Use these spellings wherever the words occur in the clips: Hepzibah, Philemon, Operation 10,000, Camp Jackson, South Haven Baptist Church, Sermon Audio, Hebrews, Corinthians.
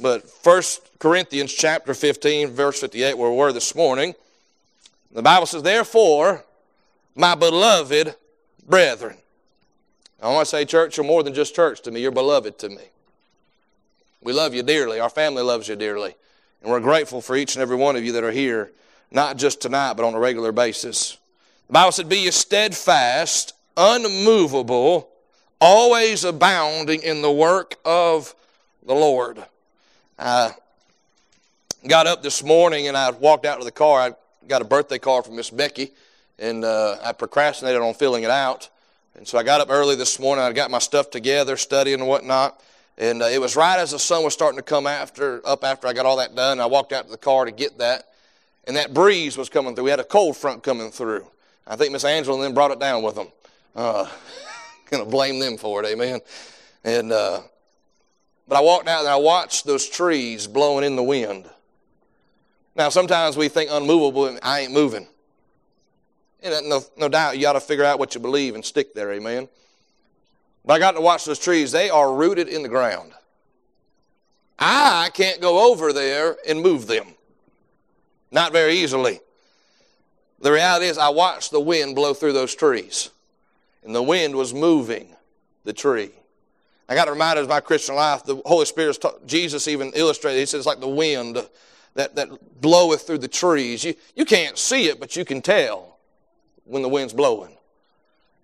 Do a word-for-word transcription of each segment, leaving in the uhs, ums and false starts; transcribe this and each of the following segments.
But First Corinthians chapter fifteen, verse fifty-eight, where we were this morning, the Bible says, therefore, my beloved brethren. I want to say church, you're more than just church to me. You're beloved to me. We love you dearly. Our family loves you dearly. And we're grateful for each and every one of you that are here, not just tonight, but on a regular basis. The Bible said, be ye steadfast, unmovable, always abounding in the work of the Lord. I got up this morning and I walked out to the car. I got a birthday card from Miss Becky, and uh, I procrastinated on filling it out. And so I got up early this morning. I got my stuff together, studying and whatnot. And uh, it was right as the sun was starting to come after, up after I got all that done. I walked out to the car to get that. And that breeze was coming through. We had a cold front coming through. I think Miss Angela and them brought it down with them. Uh, going to blame them for it, amen. And uh, But I walked out and I watched those trees blowing in the wind. Now, sometimes we think unmovable, I ain't moving. And no, no doubt, you ought to figure out what you believe and stick there, amen. But I got to watch those trees. They are rooted in the ground. I can't go over there and move them. Not very easily. The reality is I watched the wind blow through those trees. And the wind was moving the tree. I got to remind us of my Christian life. The Holy Spirit, Jesus even illustrated, he says it's like the wind that, that bloweth through the trees. You, you can't see it, but you can tell when the wind's blowing.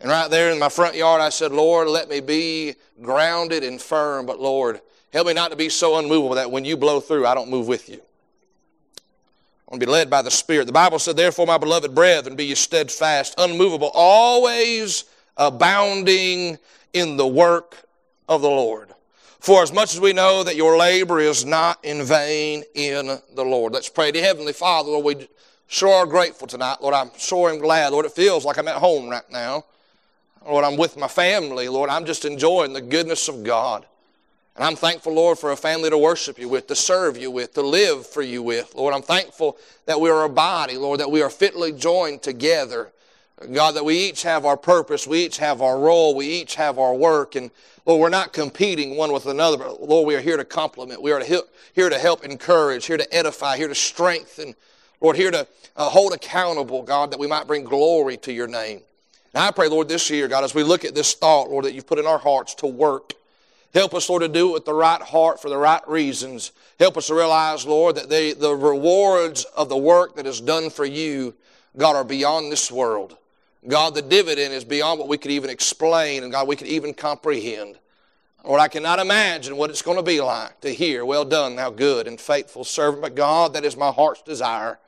And right there in my front yard, I said, Lord, let me be grounded and firm. But, Lord, help me not to be so unmovable that when you blow through, I don't move with you. I want to be led by the Spirit. The Bible said, therefore, my beloved brethren, be ye steadfast, unmovable, always abounding in the work of the Lord. For as much as we know that your labor is not in vain in the Lord. Let's pray. Dear Heavenly Father, Lord, we sure are grateful tonight. Lord, I'm sure and glad. Lord, it feels like I'm at home right now. Lord, I'm with my family. Lord, I'm just enjoying the goodness of God. And I'm thankful, Lord, for a family to worship you with, to serve you with, to live for you with. Lord, I'm thankful that we are a body, Lord, that we are fitly joined together. God, that we each have our purpose, we each have our role, we each have our work. And Lord, we're not competing one with another, but Lord, we are here to compliment. We are here to help encourage, here to edify, here to strengthen. Lord, here to uh, hold accountable, God, that we might bring glory to your name. And I pray, Lord, this year, God, as we look at this thought, Lord, that you've put in our hearts to work. Help us, Lord, to do it with the right heart for the right reasons. Help us to realize, Lord, that they, the rewards of the work that is done for you, God, are beyond this world. God, the dividend is beyond what we could even explain, and God, we could even comprehend. Lord, I cannot imagine what it's going to be like to hear, well done, thou good and faithful servant. But God, that is my heart's desire.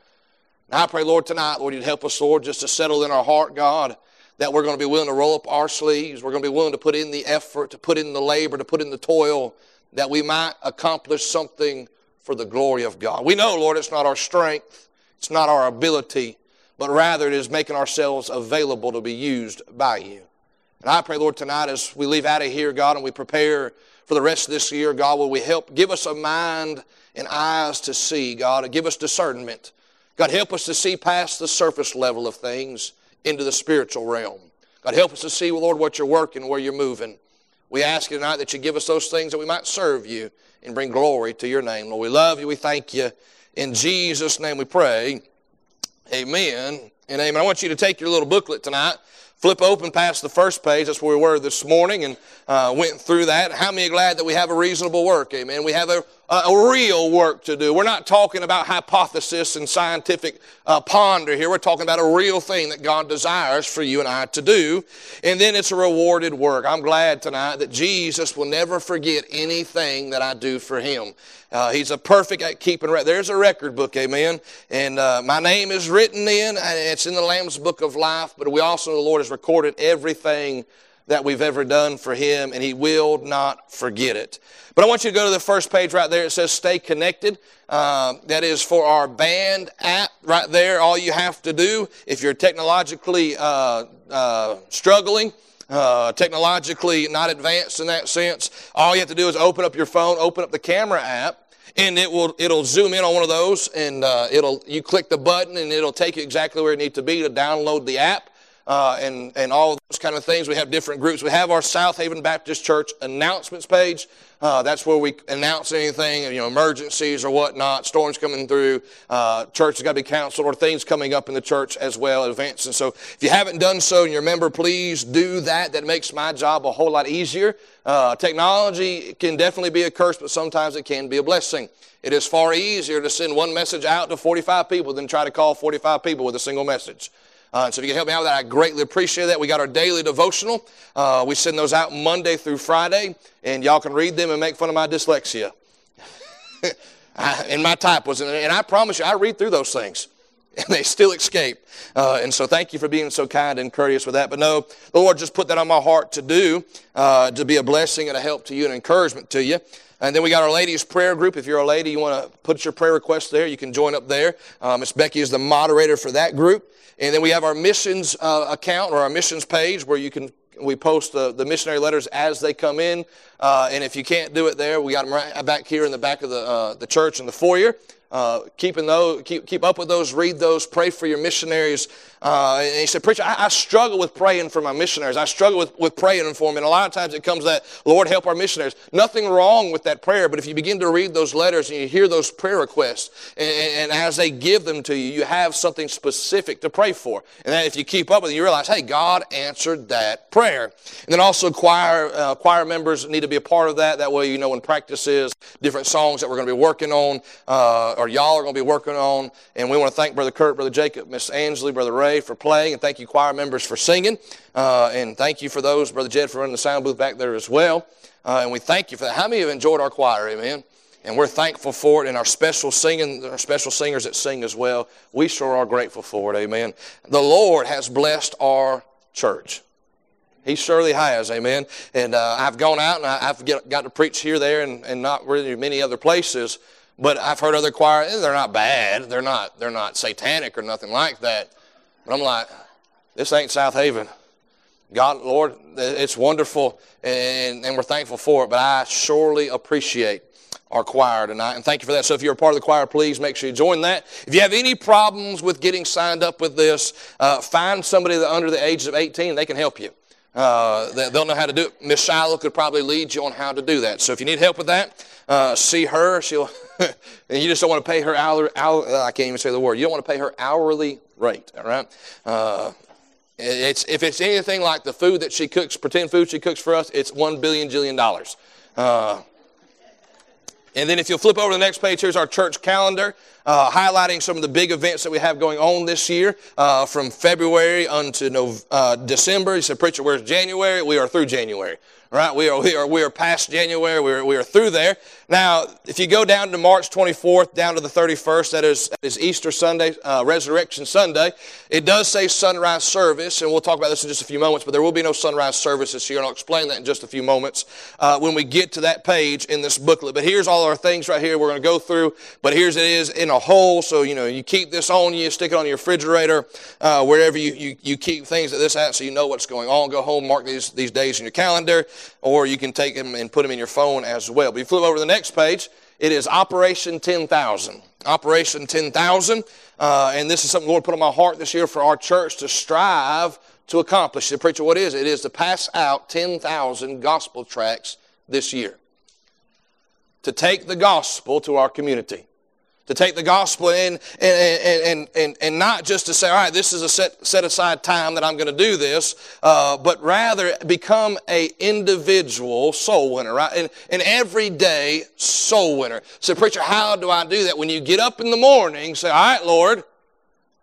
And I pray, Lord, tonight, Lord, you'd help us, Lord, just to settle in our heart, God, that we're going to be willing to roll up our sleeves. We're going to be willing to put in the effort, to put in the labor, to put in the toil, that we might accomplish something for the glory of God. We know, Lord, it's not our strength. It's not our ability. But rather it is making ourselves available to be used by you. And I pray, Lord, tonight as we leave out of here, God, and we prepare for the rest of this year, God, will we help give us a mind and eyes to see, God, and give us discernment. God, help us to see past the surface level of things into the spiritual realm. God, help us to see, Lord, what you're working, where you're moving. We ask you tonight that you give us those things that we might serve you and bring glory to your name. Lord, we love you. We thank you. In Jesus' name we pray. Amen and amen. I want you to take your little booklet tonight, flip open past the first page. That's where we were this morning and uh, went through that. How many are glad that we have a reasonable work? Amen. We have a, a real work to do. We're not talking about hypothesis and scientific uh, ponder here. We're talking about a real thing that God desires for you and I to do. And then it's a rewarded work. I'm glad tonight that Jesus will never forget anything that I do for him. Uh, he's a perfect at keeping record. There's a record book, amen. And uh, my name is written in, and it's in the Lamb's Book of Life, but we also, the Lord has recorded everything that we've ever done for him, and he will not forget it. But I want you to go to the first page right there. It says stay connected. Uh, that is for our band app right there. All you have to do, if you're technologically uh, uh, struggling, Uh, technologically not advanced in that sense, all you have to do is open up your phone, open up the camera app, and it will it'll zoom in on one of those, and uh, it'll you click the button, and it'll take you exactly where you need to be to download the app. uh, and, and all those kind of things. We have different groups. We have our South Haven Baptist Church announcements page. Uh, that's where we announce anything, you know, emergencies or whatnot, storms coming through, uh, church has got to be counseled, or things coming up in the church as well, events. And so if you haven't done so and you're a member, please do that. That makes my job a whole lot easier. Uh, technology can definitely be a curse, but sometimes it can be a blessing. It is far easier to send one message out to forty-five people than try to call forty-five people with a single message. Uh, so if you can help me out with that, I greatly appreciate that. We got our daily devotional. Uh, we send those out Monday through Friday, and y'all can read them and make fun of my dyslexia. I, and my type was in there. And I promise you, I read through those things, and they still escape. Uh, and so thank you for being so kind and courteous with that. But no, the Lord just put that on my heart to do, uh, to be a blessing and a help to you and encouragement to you. And then we got our ladies' prayer group. If you're a lady, you want to put your prayer request there, you can join up there. Uh, Miss Becky is the moderator for that group. And then we have our missions uh, account or our missions page where you can we post the, the missionary letters as they come in. Uh, and if you can't do it there, we got them right back here in the back of the uh, the church in the foyer. Uh, keeping those, keep keep up with those, read those, pray for your missionaries. Uh, and he said, preacher, I, I struggle with praying for my missionaries. I struggle with, with praying for them. And a lot of times it comes that, Lord, help our missionaries. Nothing wrong with that prayer, but if you begin to read those letters and you hear those prayer requests, and, and as they give them to you, you have something specific to pray for. And then if you keep up with it, you realize, hey, God answered that prayer. And then also choir uh, choir members need to be a part of that. That way you know when practice is, different songs that we're going to be working on, uh, or y'all are going to be working on. And we want to thank Brother Kurt, Brother Jacob, Miss Ansley, Brother Ray for playing, and thank you choir members for singing. Uh, and thank you for those, Brother Jed, for running the sound booth back there as well. Uh, and we thank you for that. How many have enjoyed our choir? Amen. And we're thankful for it, and our special singing, our special singers that sing as well. We sure are grateful for it. Amen. The Lord has blessed our church. He surely has, amen. And uh, I've gone out and I've get, got to preach here, there, and, and not really many other places. But I've heard other choir, eh, they're not bad. They're not they're not satanic or nothing like that. But I'm like, this ain't South Haven. God, Lord, it's wonderful, and, and we're thankful for it. But I surely appreciate our choir tonight, and thank you for that. So if you're a part of the choir, please make sure you join that. If you have any problems with getting signed up with this, uh, find somebody that under the age of eighteen. They can help you. Uh, they'll know how to do it. Miss Shiloh could probably lead you on how to do that. So if you need help with that, uh, see her. She'll, and you just don't want to pay her hour, hour, I can't even say the word. You don't want to pay her hourly rate. All right. Uh, it's if it's anything like the food that she cooks, pretend food she cooks for us, it's one billion jillion dollars. Uh, And then if you'll flip over to the next page, here's our church calendar, uh, highlighting some of the big events that we have going on this year, uh, from February unto November, uh, December. You said, preacher, where's January? We are through January. Right, we are we are we are past January. We are we are through there. Now, if you go down to March twenty-fourth, down to the thirty-first, that is that is Easter Sunday, uh, Resurrection Sunday. It does say sunrise service, and we'll talk about this in just a few moments. But there will be no sunrise service this year, and I'll explain that in just a few moments uh, when we get to that page in this booklet. But here's all our things right here. We're going to go through, but here's it is in a whole. So you know you keep this on you, stick it on your refrigerator, uh, wherever you, you you keep things like this at, so you know what's going on. Go home, mark these these days in your calendar. Or you can take them and put them in your phone as well. But you flip over to the next page, it is Operation ten thousand. Operation ten thousand. Uh, and this is something the Lord put on my heart this year for our church to strive to accomplish. The preacher, what is it? It is to pass out ten thousand gospel tracts this year. To take the gospel to our community. To take the gospel in and, and, and, and, and not just to say, all right, this is a set, set aside time that I'm going to do this, uh, but rather become a individual soul winner, right? An, an everyday soul winner. So, preacher, how do I do that? When you get up in the morning, say, all right, Lord,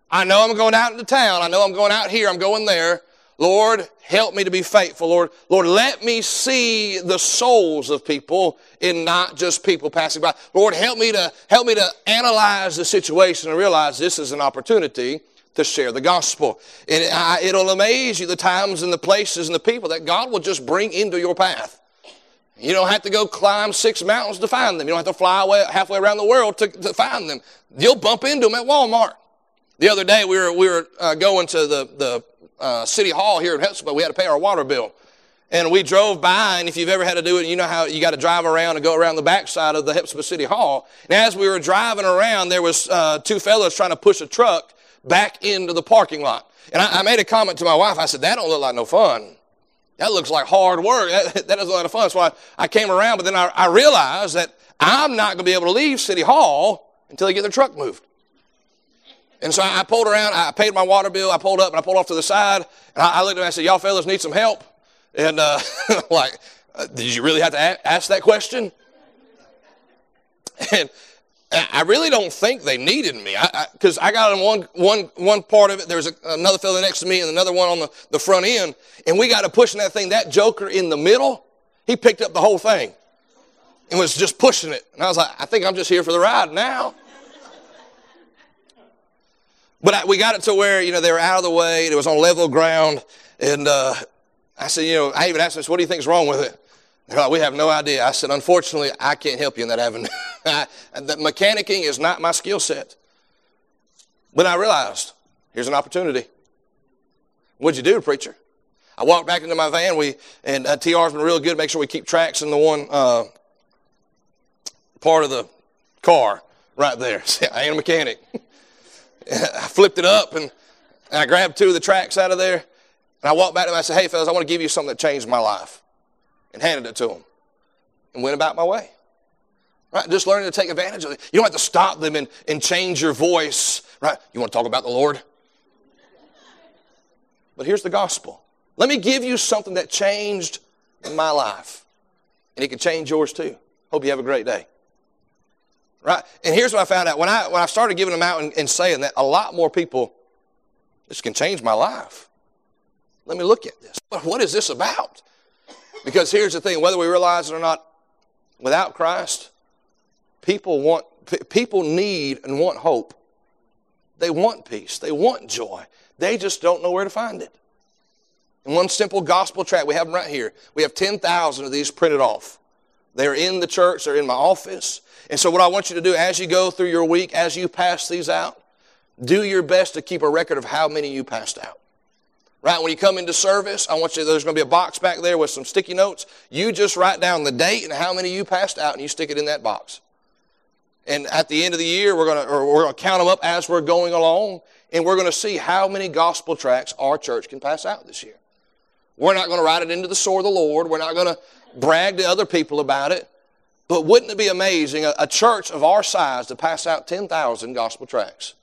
I know I'm going out into town. I know I'm going out here. I'm going there. Lord, help me to be faithful. Lord, Lord, let me see the souls of people and not just people passing by. Lord, help me to help me to analyze the situation and realize this is an opportunity to share the gospel. And it, I, it'll amaze you the times and the places and the people that God will just bring into your path. You don't have to go climb six mountains to find them. You don't have to fly away, halfway around the world to, to find them. You'll bump into them at Walmart. The other day we were we were uh, going to the the. Uh, City Hall here in Hepzibah. We had to pay our water bill. And we drove by, and if you've ever had to do it, you know how you got to drive around and go around the backside of the Hepzibah City Hall. And as we were driving around, there was uh, two fellows trying to push a truck back into the parking lot. And I, I made a comment to my wife. I said, that don't look like no fun. That looks like hard work. That, that doesn't look like fun. So I, I came around, but then I, I realized that I'm not going to be able to leave City Hall until they get their truck moved. And so I, I pulled around. I paid my water bill. I pulled up, and I pulled off to the side. And I, I looked at them and I said, y'all fellas need some help? And uh, like, did you really have to a- ask that question? And I really don't think they needed me, because I, I, I got in one, one, one part of it. There was a, another fellow next to me and another one on the, the front end, and we got to pushing that thing. That joker in the middle, he picked up the whole thing and was just pushing it. And I was like, I think I'm just here for the ride now. But I, we got it to where, you know, they were out of the way. It was on level ground, and uh, I said, you know, I even asked them, what do you think's wrong with it? They're like, we have no idea. I said, unfortunately, I can't help you in that avenue. I, the mechanicking is not my skill set. But I realized, here's an opportunity. What'd you do, preacher? I walked back into my van. We and uh, T R's been real good. Make sure we keep tracks in the one uh, part of the car right there. See, I ain't a mechanic. I flipped it up, and, and I grabbed two of the tracks out of there. And I walked back to him. I said, hey, fellas, I want to give you something that changed my life. And handed it to them, and went about my way. Right? Just learning to take advantage of it. You don't have to stop them and, and change your voice. Right? You want to talk about the Lord? But here's the gospel. Let me give you something that changed my life. And it can change yours too. Hope you have a great day. Right? And here's what I found out. When I when I started giving them out and, and saying that, a lot more people, this can change my life. Let me look at this. What is this about? Because here's the thing, whether we realize it or not, without Christ, people want, people need and want hope. They want peace. They want joy. They just don't know where to find it. And one simple gospel tract, we have them right here. We have ten thousand of these printed off. They're in the church. They're in my office. And so what I want you to do as you go through your week, as you pass these out, do your best to keep a record of how many you passed out. Right, when you come into service, I want you, there's going to be a box back there with some sticky notes. You just write down the date and how many you passed out, and you stick it in that box. And at the end of the year, we're going to, or we're going to count them up as we're going along, and we're going to see how many gospel tracts our church can pass out this year. We're not going to write it into the sore of the Lord. We're not going to brag to other people about it. But wouldn't it be amazing, a, a church of our size to pass out ten thousand gospel tracts?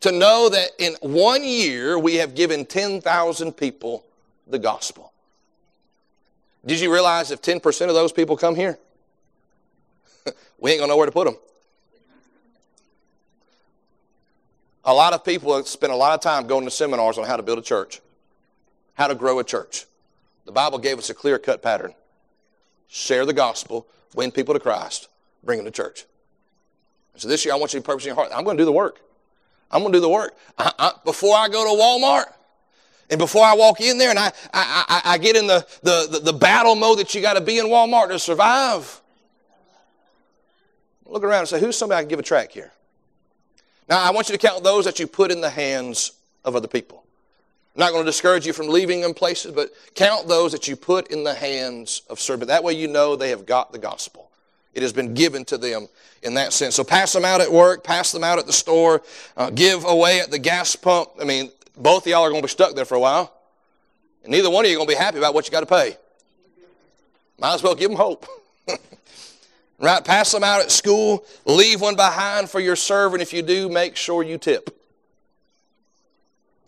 To know that in one year we have given ten thousand people the gospel. Did you realize if ten percent of those people come here, we ain't going to know where to put them? A lot of people spend a lot of time going to seminars on how to build a church, how to grow a church. The Bible gave us a clear-cut pattern. Share the gospel, win people to Christ, bring them to church. So this year I want you to purpose in your heart, I'm going to do the work. I'm going to do the work. I, I, before I go to Walmart and before I walk in there and I, I, I, I get in the, the, the, the battle mode that you got to be in Walmart to survive, look around and say, who's somebody I can give a tract here? Now, I want you to count those that you put in the hands of other people. I'm not going to discourage you from leaving them places, but count those that you put in the hands of servants. That way you know they have got the gospel. It has been given to them in that sense. So pass them out at work, pass them out at the store, uh, give away at the gas pump. I mean, both of y'all are going to be stuck there for a while. And neither one of you are going to be happy about what you got to pay. Might as well give them hope. Right? Pass them out at school. Leave one behind for your servant. If you do, make sure you tip.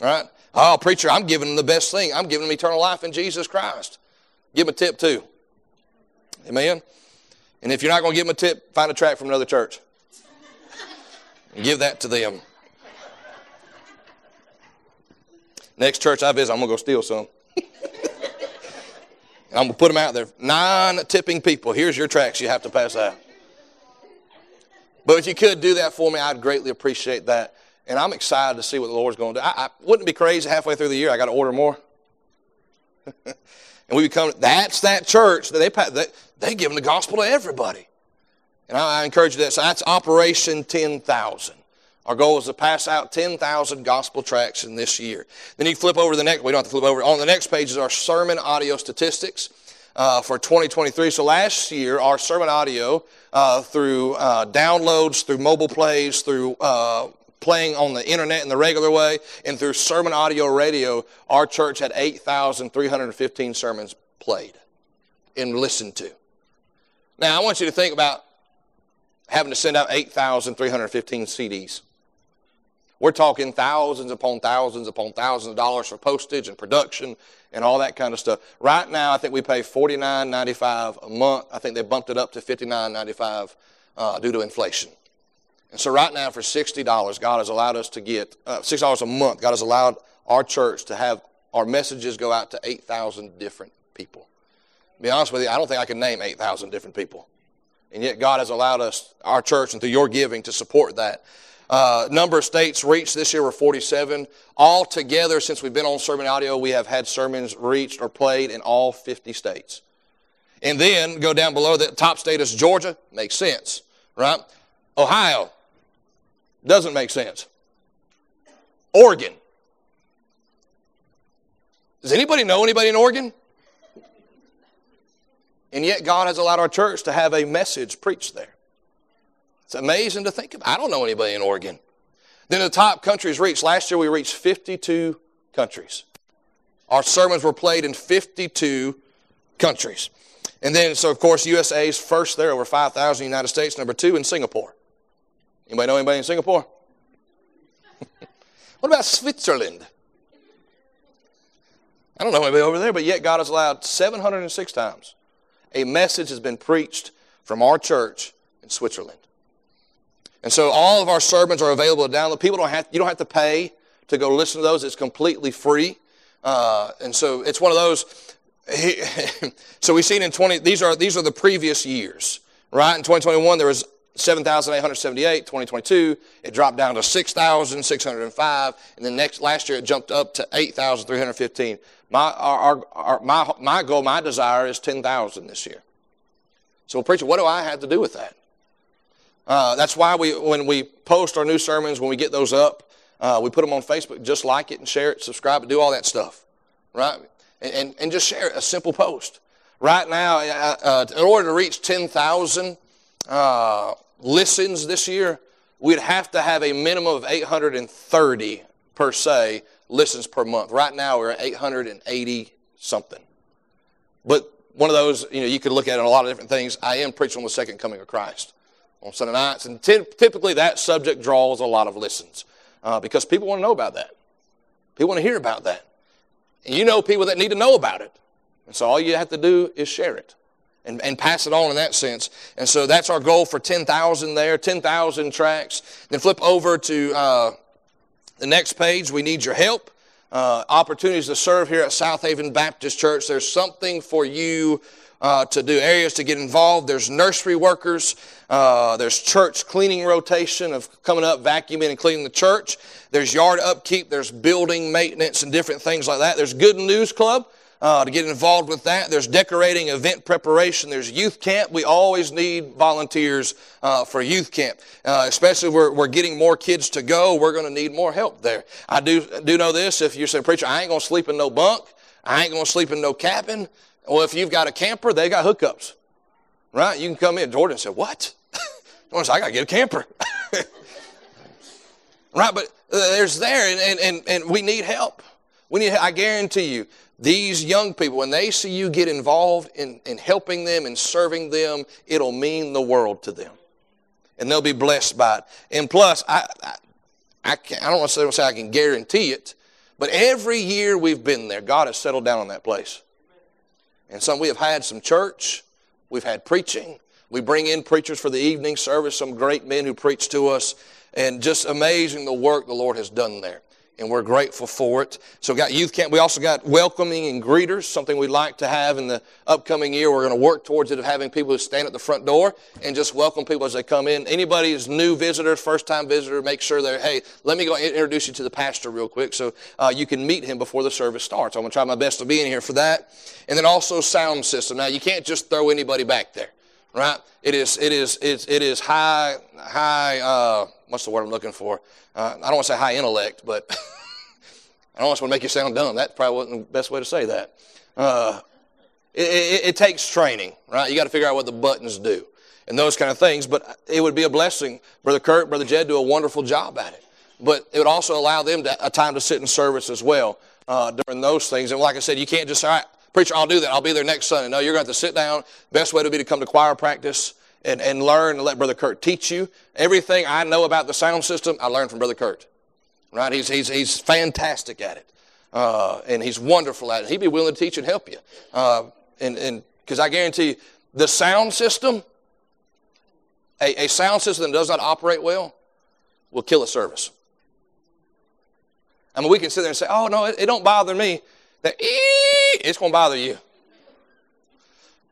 All right? Oh, preacher, I'm giving them the best thing. I'm giving them eternal life in Jesus Christ. Give them a tip too. Amen? And if you're not going to give them a tip, find a tract from another church. And give that to them. Next church I visit, I'm going to go steal some. And I'm going to put them out there. Non-tipping people, here's your tracts you have to pass out. But if you could do that for me, I'd greatly appreciate that. And I'm excited to see what the Lord's going to do. I, I wouldn't be crazy halfway through the year, I got to order more. And we become, that's that church that they, they they give them the gospel to everybody. And I, I encourage you that. So that's Operation ten thousand. Our goal is to pass out ten thousand gospel tracts in this year. Then you flip over to the next, we don't have to flip over. On the next page is our sermon audio statistics uh, for twenty twenty-three. So last year, our sermon audio uh, through uh, downloads, through mobile plays, through uh, playing on the internet in the regular way, and through Sermon Audio radio, our church had eight thousand three hundred fifteen sermons played and listened to. Now, I want you to think about having to send out eight thousand three hundred fifteen C Ds. We're talking thousands upon thousands upon thousands of dollars for postage and production and all that kind of stuff. Right now, I think we pay forty-nine ninety-five a month. I think they bumped it up to fifty-nine ninety-five uh, due to inflation. And so right now, for sixty dollars, God has allowed us to get, uh, six dollars a month, God has allowed our church to have our messages go out to eight thousand different people. To be honest with you, I don't think I can name eight thousand different people. And yet God has allowed us, our church, and through your giving to support that. Uh, number of states reached this year were forty-seven. Altogether, since we've been on Sermon Audio, we have had sermons reached or played in all fifty states. And then, go down below, the top state is Georgia. Makes sense, right? Ohio. Doesn't make sense. Oregon. Does anybody know anybody in Oregon? And yet God has allowed our church to have a message preached there. It's amazing to think of. I don't know anybody in Oregon. Then the top countries reached. Last year we reached fifty-two countries. Our sermons were played in fifty-two countries. And then, so of course, U S A is first there, over five thousand. United States, number two, in Singapore. Anybody know anybody in Singapore? What about Switzerland? I don't know anybody over there, but yet God has allowed seven hundred six times a message has been preached from our church in Switzerland. And so all of our sermons are available to download. People don't have, you don't have to pay to go listen to those. It's completely free. Uh, and so it's one of those. So we've seen in twenty, these are, these are the previous years, right? In twenty twenty-one, there was seven thousand eight hundred seventy-eight. twenty twenty-two, it dropped down to six thousand six hundred five. And then next, last year, it jumped up to eight thousand three hundred fifteen. My, our, our, my, my goal, my desire is ten thousand this year. So, preacher, what do I have to do with that? Uh, that's why we, when we post our new sermons, when we get those up, uh, we put them on Facebook. Just like it and share it, subscribe, and do all that stuff, right? And, and, and just share it, a simple post. Right now, uh, in order to reach ten thousand uh, listens this year, we'd have to have a minimum of eight hundred thirty per se listens per month. Right now, we're at eight hundred eighty something. But one of those, you know, you could look at it in a lot of different things. I am preaching on the second coming of Christ on Sunday nights, and t- typically that subject draws a lot of listens uh, because people want to know about that. People want to hear about that. And you know people that need to know about it. And so all you have to do is share it and, and pass it on in that sense. And so that's our goal for ten thousand there, ten thousand tracks. Then flip over to uh, the next page. We need your help. Uh, opportunities to serve here at South Haven Baptist Church. There's something for you Uh, to do, areas to get involved. There's nursery workers. Uh, there's church cleaning rotation of coming up, vacuuming and cleaning the church. There's yard upkeep. There's building maintenance and different things like that. There's Good News Club uh, to get involved with that. There's decorating, event preparation. There's youth camp. We always need volunteers uh, for youth camp, uh, especially we're we're getting more kids to go. We're going to need more help there. I do do know this. If you say, preacher, I ain't going to sleep in no bunk. I ain't going to sleep in no cabin. Well, if you've got a camper, they got hookups, right? You can come in. Jordan said, what? Jordan said, I got to get a camper. Right, but there's there, and, and, and we need help. We need. I guarantee you, these young people, when they see you get involved in, in helping them and serving them, it'll mean the world to them, and they'll be blessed by it. And plus, I, I, I, can't, I don't want to say I can guarantee it, but every year we've been there, God has settled down on that place. And some we have had some church, we've had preaching. We bring in preachers for the evening service, some great men who preach to us, and just amazing the work the Lord has done there. And we're grateful for it. So we've got youth camp. We also got welcoming and greeters, something we'd like to have in the upcoming year. We're going to work towards it of having people who stand at the front door and just welcome people as they come in. Anybody who's new visitor, first-time visitor, make sure they're, hey, let me go introduce you to the pastor real quick so uh, you can meet him before the service starts. I'm going to try my best to be in here for that. And then also sound system. Now, you can't just throw anybody back there, right? It is, it is, it's, it is high, high, uh, what's the word I'm looking for? Uh, I don't want to say high intellect, but I don't want to make you sound dumb. That probably wasn't the best way to say that. Uh, it, it, it takes training, right? You got to figure out what the buttons do and those kind of things, but it would be a blessing. Brother Kurt, Brother Jed do a wonderful job at it. but it would also allow them to, a time to sit in service as well uh, during those things. And like I said, you can't just say, all right, preacher, I'll do that. I'll be there next Sunday. No, you're going to have to sit down. Best way to be to come to choir practice and, and learn and let Brother Kurt teach you. Everything I know about the sound system, I learned from Brother Kurt. Right? He's, he's, he's fantastic at it. Uh, and he's wonderful at it. He'd be willing to teach and help you. Uh, and, and, because I guarantee you, the sound system, a, a sound system that does not operate well will kill a service. I mean, we can sit there and say, oh, no, it, it don't bother me. That, ee, it's going to bother you.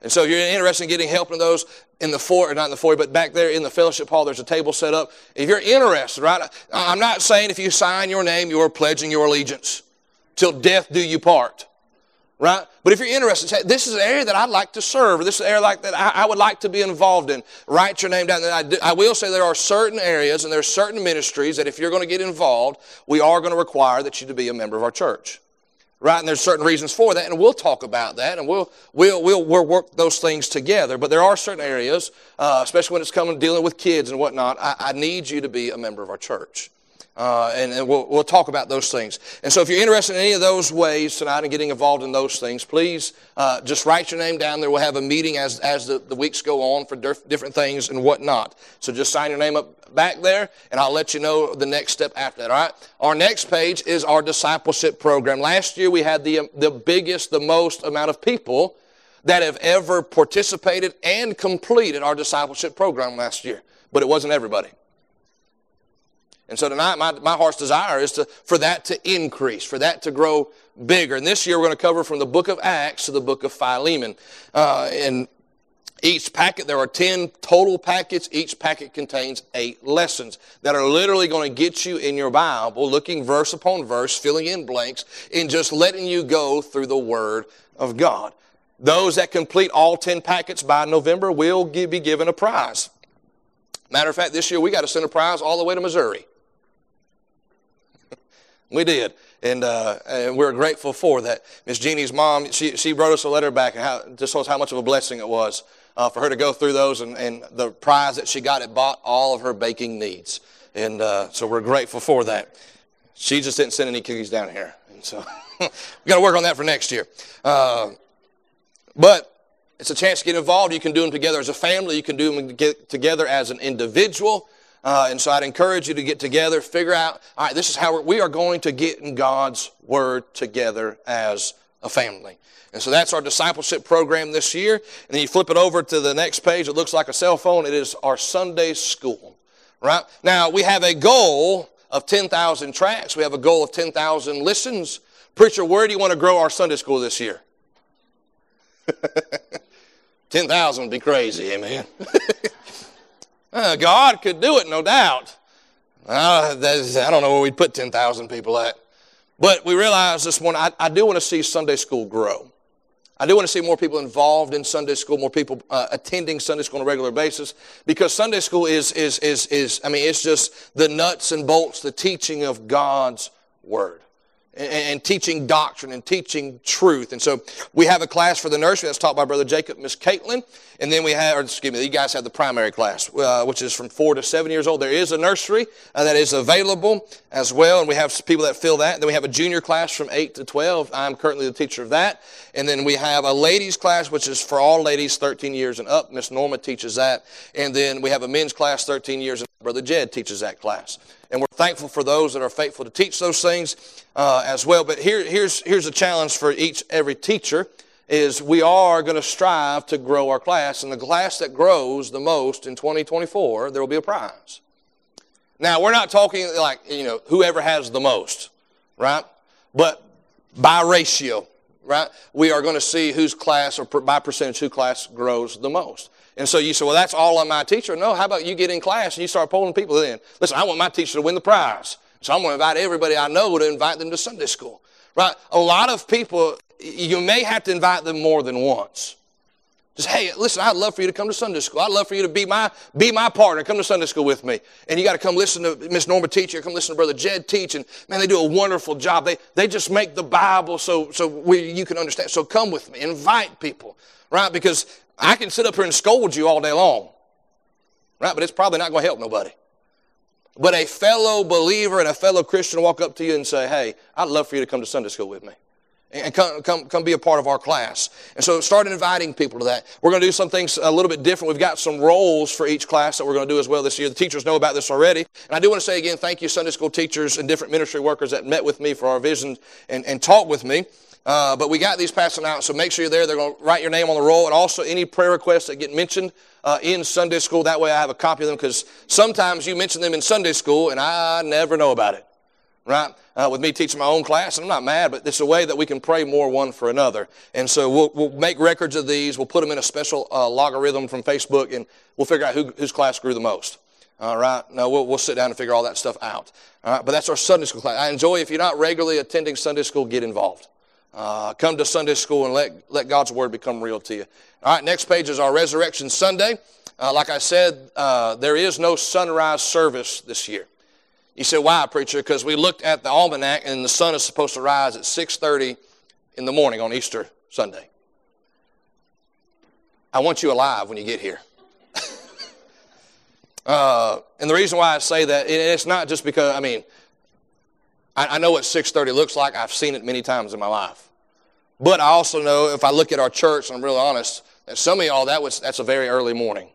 And so if you're interested in getting help in those in the foyer, not in the foyer, but back there in the fellowship hall, there's a table set up. If you're interested, right, I'm not saying if you sign your name, you're pledging your allegiance. Till death do you part, right? But if you're interested, say, this is an area that I'd like to serve, or this is an area like that I, I would like to be involved in. Write your name down. And I, do, I will say there are certain areas and there are certain ministries that if you're going to get involved, we are going to require that you to be a member of our church, right? And there's certain reasons for that, and we'll talk about that, and we'll we'll we'll, we'll work those things together. But there are certain areas, uh, especially when it's coming dealing with kids and whatnot, I, I need you to be a member of our church. Uh, and and we'll, we'll talk about those things. And so if you're interested in any of those ways tonight and getting involved in those things, please uh, just write your name down there. We'll have a meeting as, as the, the weeks go on for diff- different things and whatnot. So just sign your name up back there, and I'll let you know the next step after that, all right? Our next page is our discipleship program. Last year we had the the biggest, the most amount of people that have ever participated and completed our discipleship program last year, but it wasn't everybody. And so tonight, my, my heart's desire is to for that to increase, for that to grow bigger. And this year, we're going to cover from the book of Acts to the book of Philemon. Uh, in each packet, there are ten total packets. Each packet contains eight lessons that are literally going to get you in your Bible, looking verse upon verse, filling in blanks, and just letting you go through the Word of God. Those that complete all ten packets by November will give, be given a prize. Matter of fact, this year, we got to send a prize all the way to Missouri. We did, and, uh, and we're grateful for that. Miss Jeannie's mom, she, she wrote us a letter back and how, just told us how much of a blessing it was uh, for her to go through those, and, and the prize that she got, it bought all of her baking needs. And uh, so we're grateful for that. She just didn't send any cookies down here, and so we got to work on that for next year. Uh, but it's a chance to get involved. You can do them together as a family. You can do them get together as an individual. Uh, and so I'd encourage you to get together, figure out, all right, this is how we're, we are going to get in God's Word together as a family. And so that's our discipleship program this year. And then you flip it over to the next page. It looks like a cell phone. It is our Sunday school, right? Now, we have a goal of ten thousand tracks. We have a goal of ten thousand listens. Preacher, where do you want to grow our Sunday school this year? ten thousand would be crazy, amen. Uh, God could do it, no doubt. Uh, that's, I don't know where we'd put ten thousand people at. But we realize this morning, I, I do want to see Sunday school grow. I do want to see more people involved in Sunday school, more people uh, attending Sunday school on a regular basis, because Sunday school is, is, is, is, I mean, it's just the nuts and bolts, the teaching of God's Word. And teaching doctrine and teaching truth. And so we have a class for the nursery that's taught by Brother Jacob, Miss Caitlin. And then we have, or excuse me, you guys have the primary class, uh, which is from four to seven years old. There is a nursery uh, that is available as well. And we have people that fill that. And then we have a junior class from eight to twelve. I'm currently the teacher of that. And then we have a ladies class, which is for all ladies thirteen years and up. Miss Norma teaches that. And then we have a men's class thirteen years and up. Brother Jed teaches that class. And we're thankful for those that are faithful to teach those things uh, as well. But here, here's, here's a challenge for each, every teacher, is we are going to strive to grow our class. And the class that grows the most in twenty twenty-four, there will be a prize. Now, we're not talking like, you know, whoever has the most, right? But by ratio, right? We are going to see whose class, or per, by percentage, who class grows the most. And so you say, well, that's all on my teacher. No, how about you get in class and you start polling people in? Listen, I want my teacher to win the prize. So I'm going to invite everybody I know to invite them to Sunday school. Right? A lot of people, you may have to invite them more than once. Just, hey, listen, I'd love for you to come to Sunday school. I'd love for you to be my be my partner. Come to Sunday school with me. And you got to come listen to Miss Norma teach. Come listen to Brother Jed teach. And, man, they do a wonderful job. They they just make the Bible so, so we, you can understand. So come with me. Invite people. Right? Because I can sit up here and scold you all day long, right? But it's probably not going to help nobody. But a fellow believer and a fellow Christian walk up to you and say, hey, I'd love for you to come to Sunday school with me and come, come, come be a part of our class. And so start inviting people to that. We're going to do some things a little bit different. We've got some roles for each class that we're going to do as well this year. The teachers know about this already. And I do want to say again, thank you, Sunday school teachers and different ministry workers that met with me for our vision and, and talked with me. Uh, but we got these passing out, so make sure you're there. They're going to write your name on the roll. And also any prayer requests that get mentioned uh, in Sunday school, that way I have a copy of them, because sometimes you mention them in Sunday school and I never know about it. Right? Uh, with me teaching my own class, and I'm not mad, but it's a way that we can pray more one for another. And so we'll, we'll make records of these. We'll put them in a special uh, logarithm from Facebook, and we'll figure out who, whose class grew the most. All right? Now, we'll, we'll sit down and figure all that stuff out. All right? But that's our Sunday school class. I enjoy, if you're not regularly attending Sunday school, get involved. Uh, come to Sunday school and let, let God's Word become real to you. All right, next page is our Resurrection Sunday. Uh, like I said, uh, there is no sunrise service this year. You say, why, preacher? Because we looked at the almanac, and the sun is supposed to rise at six thirty in the morning on Easter Sunday. I want you alive when you get here. uh, and the reason why I say that, and it's not just because, I mean, I, I know what six thirty looks like. I've seen it many times in my life. But I also know, if I look at our church, and I'm really honest, that some of y'all, that was, that's a very early morning.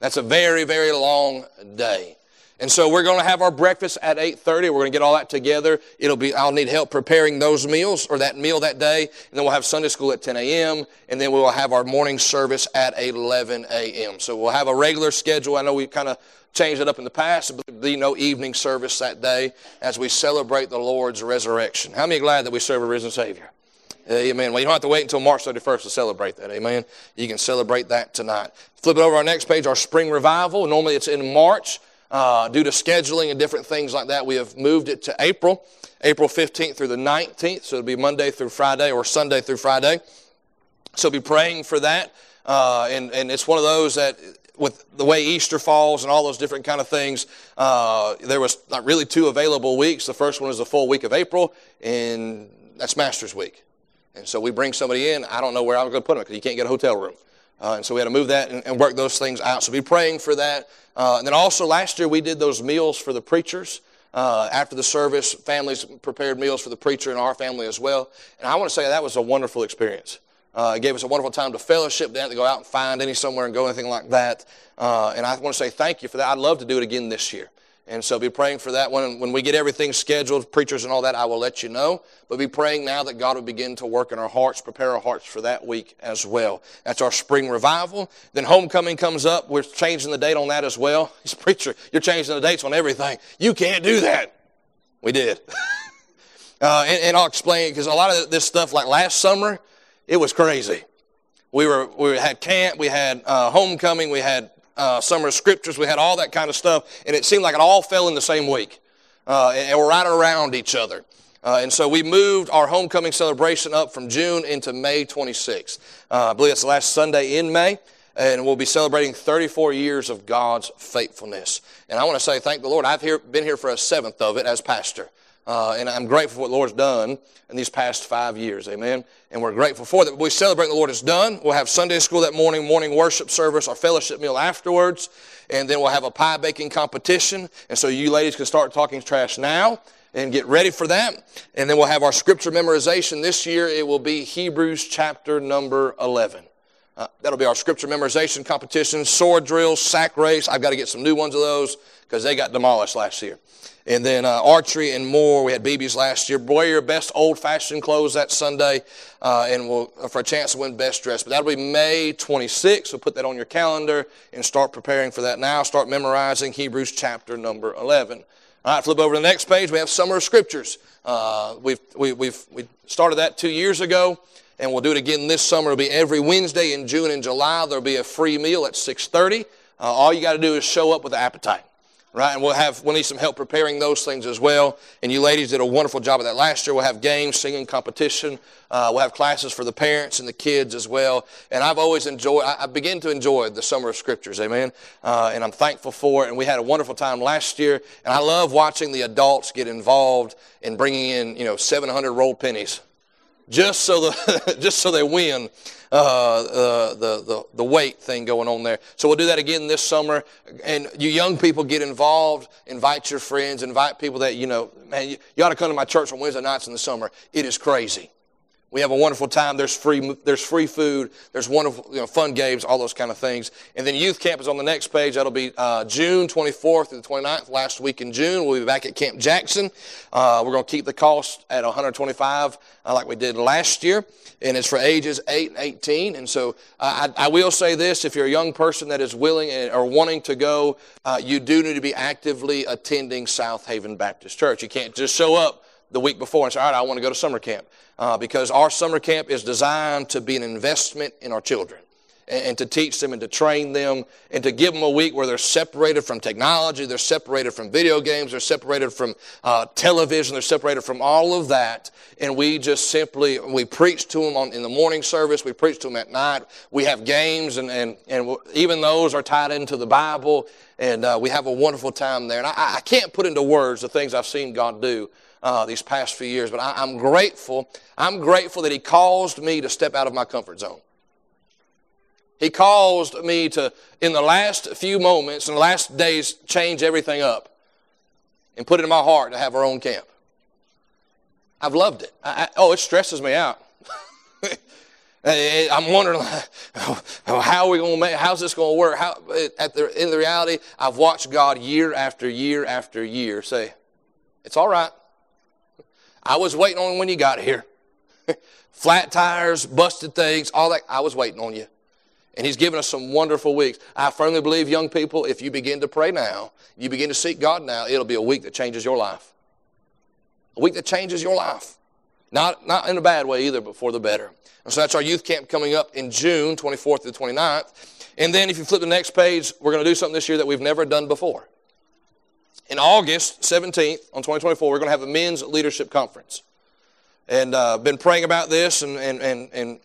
That's a very, very long day. And so we're going to have our breakfast at eight thirty. We're going to get all that together. It'll be, I'll need help preparing those meals, or that meal that day. And then we'll have Sunday school at ten a.m. And then we will have our morning service at eleven a.m. So we'll have a regular schedule. I know we kind of changed it up in the past, but there'll be no evening service that day as we celebrate the Lord's resurrection. How many are glad that we serve a risen Savior? Amen. Well, you don't have to wait until March thirty-first to celebrate that. Amen. You can celebrate that tonight. Flip it over our next page, our spring revival. Normally it's in March. Uh, due to scheduling and different things like that, we have moved it to April, April fifteenth through the nineteenth. So it'll be Monday through Friday, or Sunday through Friday. So be praying for that. Uh, and, and it's one of those that, with the way Easter falls and all those different kind of things, uh, there was like really two available weeks. The first one is the full week of April, and that's Master's Week. And so we bring somebody in. I don't know where I'm going to put them, because you can't get a hotel room. Uh, and so we had to move that and, and work those things out. So be praying for that. Uh, and then also last year we did those meals for the preachers. Uh, after the service, families prepared meals for the preacher and our family as well. And I want to say that was a wonderful experience. Uh, it gave us a wonderful time to fellowship. They didn't have to go out and find any somewhere and go anything like that. Uh, and I want to say thank you for that. I'd love to do it again this year. And so be praying for that one. When we get everything scheduled, preachers and all that, I will let you know. But be praying now that God will begin to work in our hearts, prepare our hearts for that week as well. That's our spring revival. Then homecoming comes up. We're changing the date on that as well. He's a preacher. You're changing the dates on everything. You can't do that. We did. uh, and, and I'll explain it, because a lot of this stuff, like last summer, it was crazy. We were we had camp. We had uh, homecoming. We had Uh, summer scriptures, we had all that kind of stuff, and it seemed like it all fell in the same week, uh, and, and we're right around each other. Uh, and so we moved our homecoming celebration up from June into May twenty-sixth. Uh, I believe it's the last Sunday in May, and we'll be celebrating thirty-four years of God's faithfulness. And I want to say thank the Lord. I've here, been here for a seventh of it as pastor. Uh, and I'm grateful for what the Lord's done in these past five years, amen? And we're grateful for that. We celebrate the Lord has done. We'll have Sunday school that morning, morning worship service, our fellowship meal afterwards, and then we'll have a pie baking competition. And so you ladies can start talking trash now and get ready for that. And then we'll have our scripture memorization. This year it will be Hebrews chapter number eleven. Uh, that'll be our scripture memorization competition, sword drills, sack race. I've got to get some new ones of those, because they got demolished last year. And then uh, archery and more. We had B Bs last year. Wear your best old-fashioned clothes that Sunday, uh, and we'll, for a chance to win best dress. But that'll be May twenty-sixth. So put that on your calendar and start preparing for that now. Start memorizing Hebrews chapter number eleven. All right, flip over to the next page. We have summer scriptures. Uh, we've we, we've we started that two years ago, and we'll do it again this summer. It'll be every Wednesday in June and July. There'll be a free meal at six thirty. Uh, all you got to do is show up with an appetite. Right, and we'll have, we'll need some help preparing those things as well. And you ladies did a wonderful job of that last year. We'll have games, singing competition. Uh, we'll have classes for the parents and the kids as well. And I've always enjoyed, I, I begin to enjoy the Summer of Scriptures, amen? Uh, and I'm thankful for it. And we had a wonderful time last year. And I love watching the adults get involved in bringing in, you know, seven hundred rolled pennies just so the just so they win uh, uh, the the the weight thing going on there. So we'll do that again this summer. And you young people, get involved. Invite your friends. Invite people that you know. Man, you, you ought to come to my church on Wednesday nights in the summer. It is crazy. We have a wonderful time. There's free there's free food. There's wonderful you know, fun games, all those kind of things. And then youth camp is on the next page. That'll be uh, June twenty-fourth through the twenty-ninth, last week in June. We'll be back at Camp Jackson. Uh, we're going to keep the cost at one hundred twenty-five dollars uh, like we did last year. And it's for ages eight and eighteen. And so uh, I, I will say this. If you're a young person that is willing and, or wanting to go, uh, you do need to be actively attending South Haven Baptist Church. You can't just show up the week before and say, all right, I want to go to summer camp. Uh, because our summer camp is designed to be an investment in our children and, and to teach them and to train them and to give them a week where they're separated from technology, they're separated from video games, they're separated from uh, television, they're separated from all of that. And we just simply, we preach to them on, in the morning service, we preach to them at night, we have games, and, and, and even those are tied into the Bible, and uh, we have a wonderful time there. And I, I can't put into words the things I've seen God do Uh, these past few years, but I, I'm grateful. I'm grateful that He caused me to step out of my comfort zone. He caused me to, in the last few moments, in the last days, change everything up and put it in my heart to have our own camp. I've loved it. I, I, oh, it stresses me out. I'm wondering, how are we going to make? How's this going to work? How? At the in the reality, I've watched God year after year after year say, "It's all right. I was waiting on when you got here." Flat tires, busted things, all that. I was waiting on you. And He's given us some wonderful weeks. I firmly believe, young people, if you begin to pray now, you begin to seek God now, it'll be a week that changes your life. A week that changes your life. Not, not in a bad way either, but for the better. And so that's our youth camp coming up in June twenty-fourth through the twenty-ninth. And then if you flip the next page, we're going to do something this year that we've never done before. In August seventeenth on twenty twenty-four, we're going to have a men's leadership conference. And uh, been praying about this and, and, and, and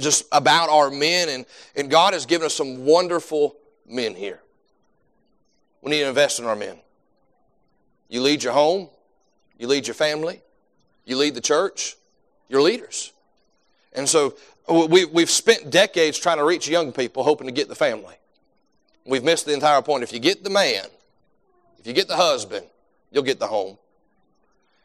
just about our men. And, and God has given us some wonderful men here. We need to invest in our men. You lead your home. You lead your family. You lead the church. You're leaders. And so we, we've spent decades trying to reach young people, hoping to get the family. We've missed the entire point. If you get the man, if you get the husband, you'll get the home.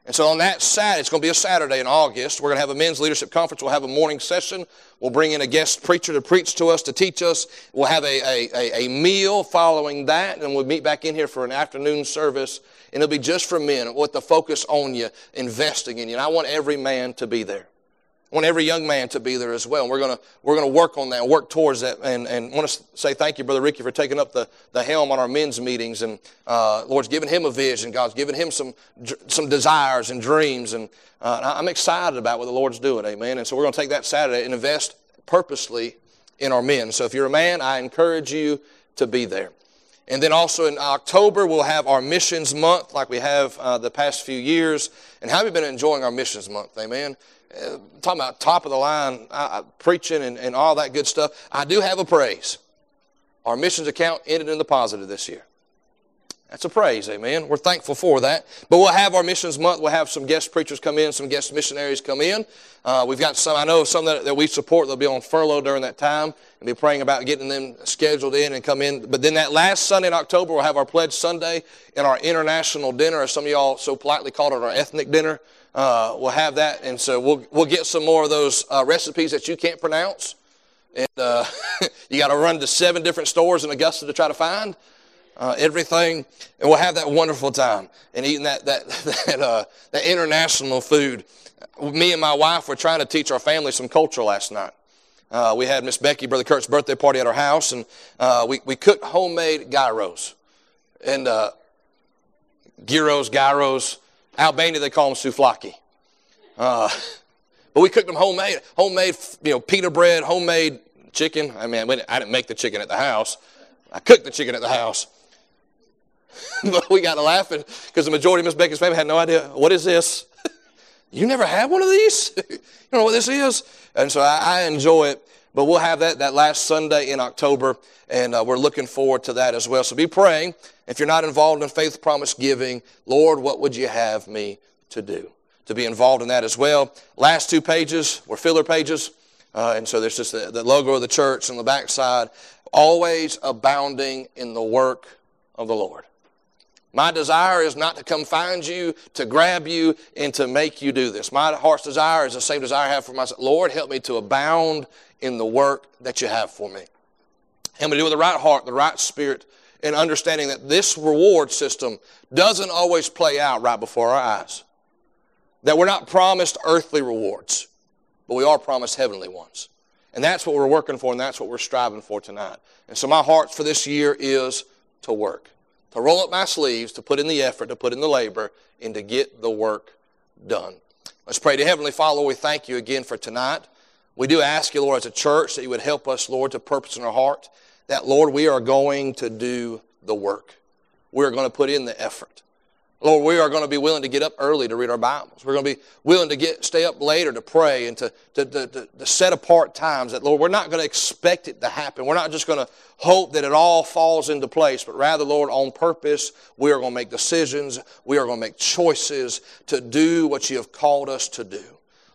And so on that Saturday, it's going to be a Saturday in August, we're going to have a men's leadership conference. We'll have a morning session. We'll bring in a guest preacher to preach to us, to teach us. We'll have a, a, a meal following that, and we'll meet back in here for an afternoon service. And it'll be just for men, with the focus on you, investing in you. And I want every man to be there. I want every young man to be there as well. And we're going to we're going to work on that, work towards that, and, and want to say thank you, Brother Ricky, for taking up the, the helm on our men's meetings. And uh, Lord's given him a vision. God's given him some some desires and dreams. And uh, I'm excited about what the Lord's doing, amen. And so we're going to take that Saturday and invest purposely in our men. So if you're a man, I encourage you to be there. And then also in October, we'll have our missions month like we have uh, the past few years. And how have you been enjoying our missions month, amen? Uh, talking about top of the line uh, preaching and, and all that good stuff. I do have a praise. Our missions account ended in the positive this year. That's a praise, amen. We're thankful for that. But we'll have our missions month. We'll have some guest preachers come in, some guest missionaries come in. Uh, we've got some, I know some that, that we support, they'll be on furlough during that time, and be praying about getting them scheduled in and come in. But then that last Sunday in October, we'll have our Pledge Sunday and our international dinner, as some of y'all so politely called it, our ethnic dinner. Uh, we'll have that, and so we'll we'll get some more of those uh, recipes that you can't pronounce, and uh, you got to run to seven different stores in Augusta to try to find uh, everything. And we'll have that wonderful time and eating that that that uh, that international food. Me and my wife were trying to teach our family some culture last night. Uh, we had Miss Becky, Brother Kurt's birthday party at our house, and uh, we we cooked homemade gyros, and uh, gyros, gyros. Albania, they call them souvlaki. Uh, but we cooked them homemade, homemade, you know, pita bread, homemade chicken. I mean, I didn't make the chicken at the house. I cooked the chicken at the house. But we got to laughing because the majority of Miss Becky's family had no idea. What is this? You never had one of these? You don't know what this is? And so I, I enjoy it. But we'll have that that last Sunday in October, and uh, we're looking forward to that as well. So be praying. If you're not involved in faith promise giving, Lord, what would you have me to do? to be involved in that as well. Last two pages were filler pages. Uh, and so there's just the, the logo of the church on the backside. Always abounding in the work of the Lord. My desire is not to come find you, to grab you, and to make you do this. My heart's desire is the same desire I have for myself. Lord, help me to abound in the work that you have for me. Help me to do it with the right heart, the right spirit, and understanding that this reward system doesn't always play out right before our eyes. That we're not promised earthly rewards, but we are promised heavenly ones. And that's what we're working for, and that's what we're striving for tonight. And so my heart for this year is to work. To roll up my sleeves, to put in the effort, to put in the labor, and to get the work done. Let's pray. To Heavenly Father, we thank you again for tonight. We do ask you, Lord, as a church, that you would help us, Lord, to purpose in our heart that, Lord, we are going to do the work. We are going to put in the effort. Lord, we are going to be willing to get up early to read our Bibles. We're going to be willing to get stay up later to pray and to, to, to, to, to set apart times that, Lord, we're not going to expect it to happen. We're not just going to hope that it all falls into place, but rather, Lord, on purpose, we are going to make decisions. We are going to make choices to do what you have called us to do.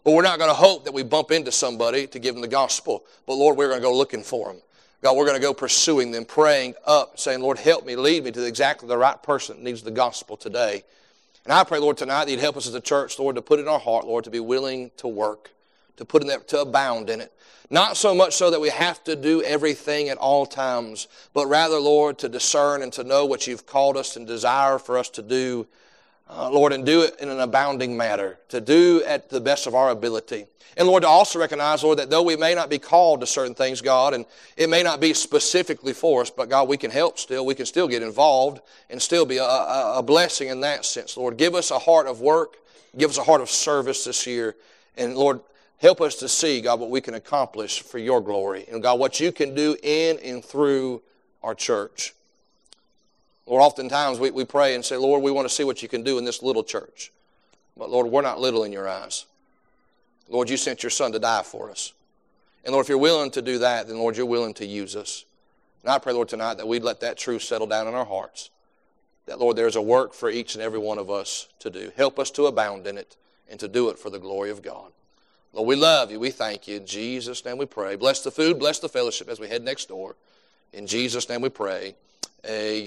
Lord, we're not going to hope that we bump into somebody to give them the gospel, but, Lord, we're going to go looking for them. God, we're going to go pursuing them, praying up, saying, Lord, help me, lead me to exactly the right person that needs the gospel today. And I pray, Lord, tonight that you'd help us as a church, Lord, to put in our heart, Lord, to be willing to work, to put in that, to abound in it. Not so much so that we have to do everything at all times, but rather, Lord, to discern and to know what you've called us and desire for us to do, uh, Lord, and do it in an abounding manner, to do at the best of our ability. And, Lord, to also recognize, Lord, that though we may not be called to certain things, God, and it may not be specifically for us, but, God, we can help still. We can still get involved and still be a, a, a blessing in that sense, Lord. Give us a heart of work. Give us a heart of service this year. And, Lord, help us to see, God, what we can accomplish for your glory. And, God, what you can do in and through our church. Lord, oftentimes we, we pray and say, Lord, we want to see what you can do in this little church. But, Lord, we're not little in your eyes. Lord, you sent your son to die for us. And Lord, if you're willing to do that, then Lord, you're willing to use us. And I pray, Lord, tonight that we'd let that truth settle down in our hearts. That, Lord, there's a work for each and every one of us to do. Help us to abound in it and to do it for the glory of God. Lord, we love you. We thank you. In Jesus' name we pray. Bless the food, bless the fellowship as we head next door. In Jesus' name we pray. Amen.